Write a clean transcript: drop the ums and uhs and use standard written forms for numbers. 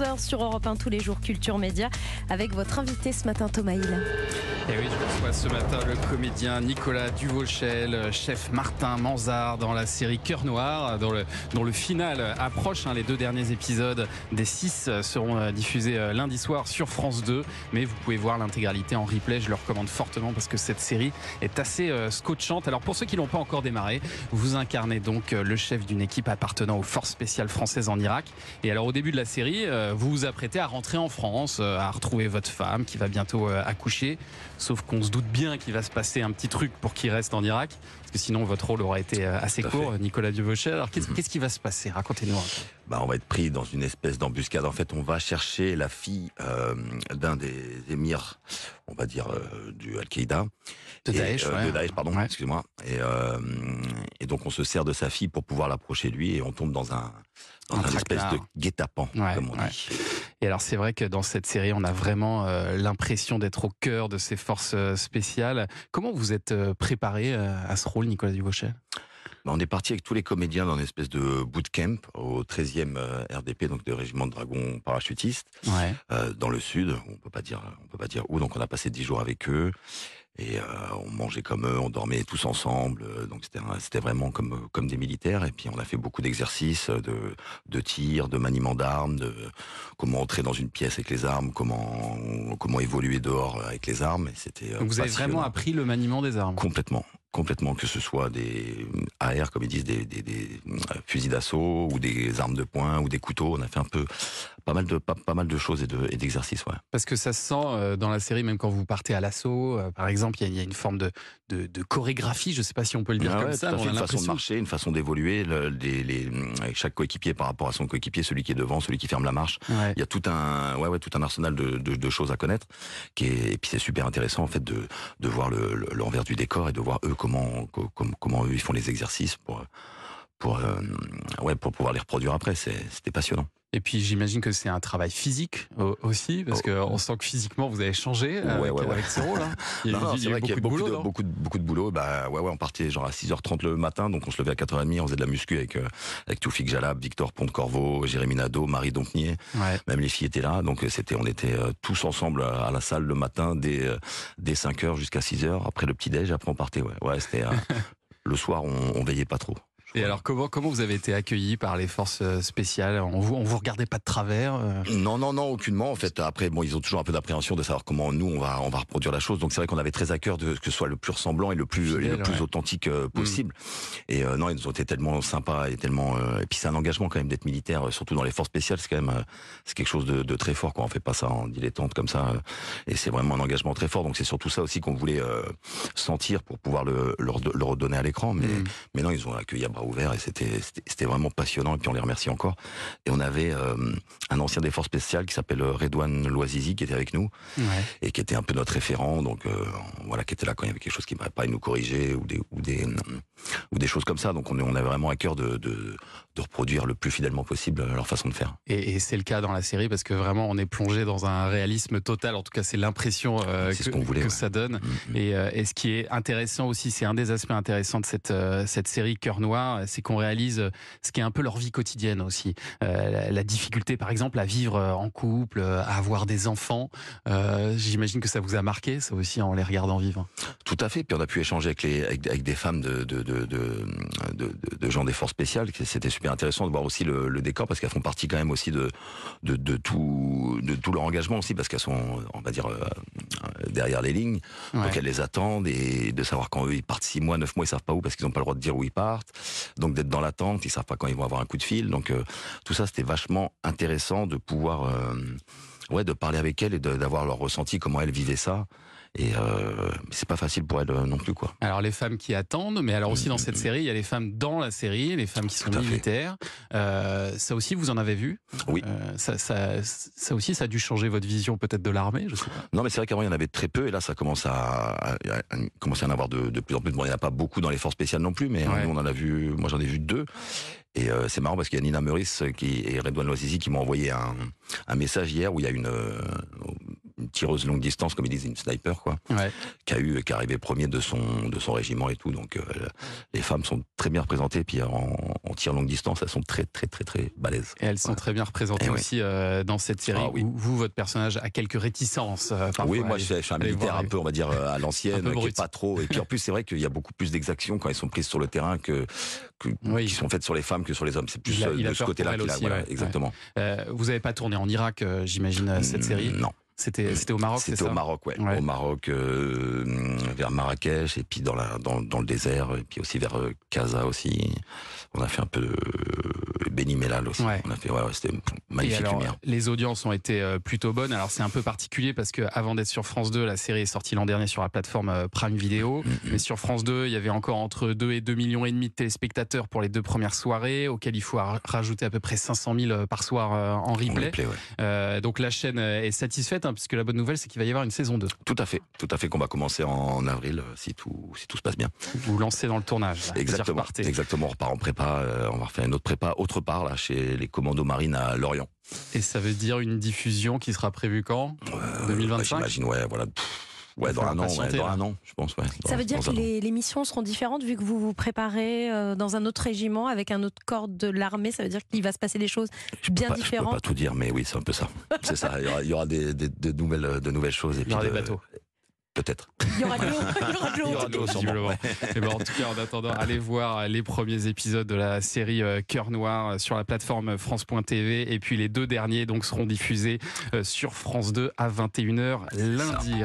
11h sur Europe 1, tous les jours Culture Média, avec votre invité ce matin, Thomas Isle. Et oui, je reçois ce matin le comédien Nicolas Duvauchelle, chef Martin Manzard dans la série Cœur Noir, dont le final approche. Les deux derniers épisodes des 6 seront diffusés lundi soir sur France 2, mais vous pouvez voir l'intégralité en replay. Je le recommande fortement parce que cette série est assez scotchante. Alors pour ceux qui l'ont pas encore démarré, vous incarnez donc le chef d'une équipe appartenant aux forces spéciales françaises en Irak. Et alors au début de la série, vous vous apprêtez à rentrer en France, à retrouver votre femme qui va bientôt accoucher. Sauf qu'on se doute bien qu'il va se passer un petit truc pour qu'il reste en Irak, parce que sinon votre rôle aura été assez court, Nicolas Duvauchelle. Alors qu'est-ce qui va se passer? Racontez-nous un peu. On va être pris dans une espèce d'embuscade. En fait, on va chercher la fille d'un des émirs, on va dire, du Al-Qaïda. De Daesh, de Daesh, pardon, ouais. Excusez-moi. Et donc, on se sert de sa fille pour pouvoir l'approcher de lui et on tombe dans un espèce de guet-apens, comme on dit. Et alors, c'est vrai que dans cette série, on a vraiment l'impression d'être au cœur de ces forces spéciales. Comment vous êtes préparé à ce rôle, Nicolas Duvauchelle? On est parti avec tous les comédiens dans une espèce de bootcamp au 13e RDP, donc de régiment de dragons parachutistes, dans le sud. On peut pas dire où. Donc on a passé 10 jours avec eux et on mangeait comme eux, on dormait tous ensemble. Donc c'était vraiment comme des militaires. Et puis on a fait beaucoup d'exercices de tir, de maniement d'armes, de comment entrer dans une pièce avec les armes, comment évoluer dehors avec les armes. Et c'était. Donc vous avez vraiment appris le maniement des armes. Complètement, que ce soit des AR, comme ils disent, des fusils d'assaut, ou des armes de poing, ou des couteaux. On a fait pas mal de choses et d'exercices. Parce que ça se sent dans la série, même quand vous partez à l'assaut, par exemple, il y a une forme de chorégraphie, je ne sais pas si on peut le dire comme ça. On a une façon de marcher, une façon d'évoluer, chaque coéquipier par rapport à son coéquipier, celui qui est devant, celui qui ferme la marche. Ouais. Il y a tout un arsenal de choses à connaître. Et puis c'est super intéressant en fait, de voir l'envers du décor et de voir eux, comment eux ils font les exercices pour pouvoir les reproduire après. C'était passionnant. Et puis j'imagine que c'est un travail physique aussi, parce qu'on sent que physiquement vous avez changé avec ce rôle. Il y a beaucoup de boulot. On partait genre à 6h30 le matin, donc on se levait à 4h30, on faisait de la muscu avec Toufik Jalab, Victor Pontecorvo, Jérémy Nadeau, Marie Dompnier. Même les filles étaient là, donc on était tous ensemble à la salle le matin dès 5h jusqu'à 6h, après le petit-déj, après on partait. C'était le soir, on veillait pas trop. Et alors comment vous avez été accueilli par les forces spéciales? On vous regardait pas de travers? Non, aucunement en fait. Après ils ont toujours un peu d'appréhension de savoir comment nous on va reproduire la chose. Donc c'est vrai qu'on avait très à cœur que ce soit le plus ressemblant et le plus authentique possible. Et ils nous ont été tellement sympas et tellement et puis c'est un engagement quand même d'être militaire, surtout dans les forces spéciales, c'est quand même c'est quelque chose de très fort quoi. On fait pas ça en dilettante comme ça et c'est vraiment un engagement très fort. Donc c'est surtout ça aussi qu'on voulait sentir pour pouvoir le redonner à l'écran mais non, ils ont accueilli à ouvert et c'était vraiment passionnant et puis on les remercie encore. Et on avait un ancien des forces spéciales qui s'appelle Redouane Loizizi qui était avec nous et qui était un peu notre référent, donc qui était là quand il y avait quelque chose qui ne va pas, il nous corrigeait ou des choses comme ça. Donc on avait vraiment à cœur de reproduire le plus fidèlement possible leur façon de faire. Et c'est le cas dans la série parce que vraiment on est plongé dans un réalisme total, en tout cas c'est l'impression que ça donne. Et ce qui est intéressant aussi, c'est un des aspects intéressants de cette série Cœur Noir, c'est qu'on réalise ce qui est un peu leur vie quotidienne aussi. La difficulté, par exemple, à vivre en couple, à avoir des enfants. J'imagine que ça vous a marqué, ça aussi, en les regardant vivre. Tout à fait. Puis on a pu échanger avec des femmes de gens des forces spéciales. C'était super intéressant de voir aussi le décor parce qu'elles font partie quand même aussi de tout leur engagement aussi parce qu'elles sont, on va dire, derrière les lignes. Donc elles les attendent et de savoir quand eux ils partent 6 mois, 9 mois, ils savent pas où parce qu'ils n'ont pas le droit de dire où ils partent. Donc d'être dans l'attente, ils savent pas quand ils vont avoir un coup de fil. Donc tout ça, c'était vachement intéressant de pouvoir, de parler avec elles et d'avoir leur ressenti, comment elles vivaient ça. Et c'est pas facile pour elles non plus quoi. Alors les femmes qui attendent, mais alors aussi dans cette série, il y a les femmes dans la série, les femmes qui sont militaires. Ça aussi, vous en avez vu? Oui. Ça aussi, ça a dû changer votre vision peut-être de l'armée, je sais pas. Non, mais c'est vrai qu'avant il y en avait très peu, et là ça commence à en avoir de plus en plus. Bon, il n'y en a pas beaucoup dans les forces spéciales non plus, mais nous, on en a vu. Moi, j'en ai vu 2. Et c'est marrant parce qu'il y a Nina Meurice et Redouane Loizizi qui m'ont envoyé un message hier où il y a une tireuse longue distance, comme ils disent, une sniper, quoi, ouais, qui est arrivé premier de son régiment et tout. Donc les femmes sont très bien représentées, puis en tir longue distance, elles sont très très très très balèzes. Et elles sont très bien représentées et aussi dans cette série. Ah, oui. Où vous, votre personnage, a quelques réticences. Oui, moi je suis un militaire un peu, on va dire, à l'ancienne, qui est pas trop. Et puis en plus, c'est vrai qu'il y a beaucoup plus d'exactions quand elles sont prises sur le terrain qui sont faites sur les femmes que sur les hommes. C'est plus de ce côté-là qu'il a. Voilà, ouais, exactement. Ouais. Vous n'avez pas tourné en Irak, j'imagine, cette série ? Non. C'était au Maroc, c'est ça ? C'était au Maroc, ouais. Au Maroc, vers Marrakech, et puis dans le désert, et puis aussi vers Casa aussi. On a fait un peu Beni Mellal aussi. Ouais. On a fait, ouais, c'était magnifique, alors, lumière. Les audiences ont été plutôt bonnes. Alors c'est un peu particulier parce que avant d'être sur France 2, la série est sortie l'an dernier sur la plateforme Prime Vidéo. Mm-hmm. Mais sur France 2, il y avait encore entre 2 et 2,5 millions de téléspectateurs pour les deux premières soirées, auxquels il faut rajouter à peu près 500 000 par soir en replay, ouais. Donc la chaîne est satisfaite, hein, puisque la bonne nouvelle, c'est qu'il va y avoir une saison 2. Tout à fait, qu'on va commencer en avril si tout se passe bien. Vous lancez dans le tournage. Là, exactement, on repart en prépa, on va refaire une autre prépa autre part là chez les commandos marines à Lorient. Et ça veut dire une diffusion qui sera prévue quand ? 2025 ? J'imagine, ouais, voilà. Ouais, dans un an, je pense. Ouais, ça veut dire que les missions seront différentes vu que vous vous préparez dans un autre régiment avec un autre corps de l'armée. Ça veut dire qu'il va se passer des choses différentes. Je peux pas tout dire, mais oui, c'est un peu ça. C'est ça. Il y aura de nouvelles choses. Et puis il y aura des bateaux. Peut-être. Il y aura de l'eau. En tout cas, en attendant, allez voir les premiers épisodes de la série Cœur Noir sur la plateforme France.tv. Et puis les deux derniers donc seront diffusés sur France 2 à 21h lundi.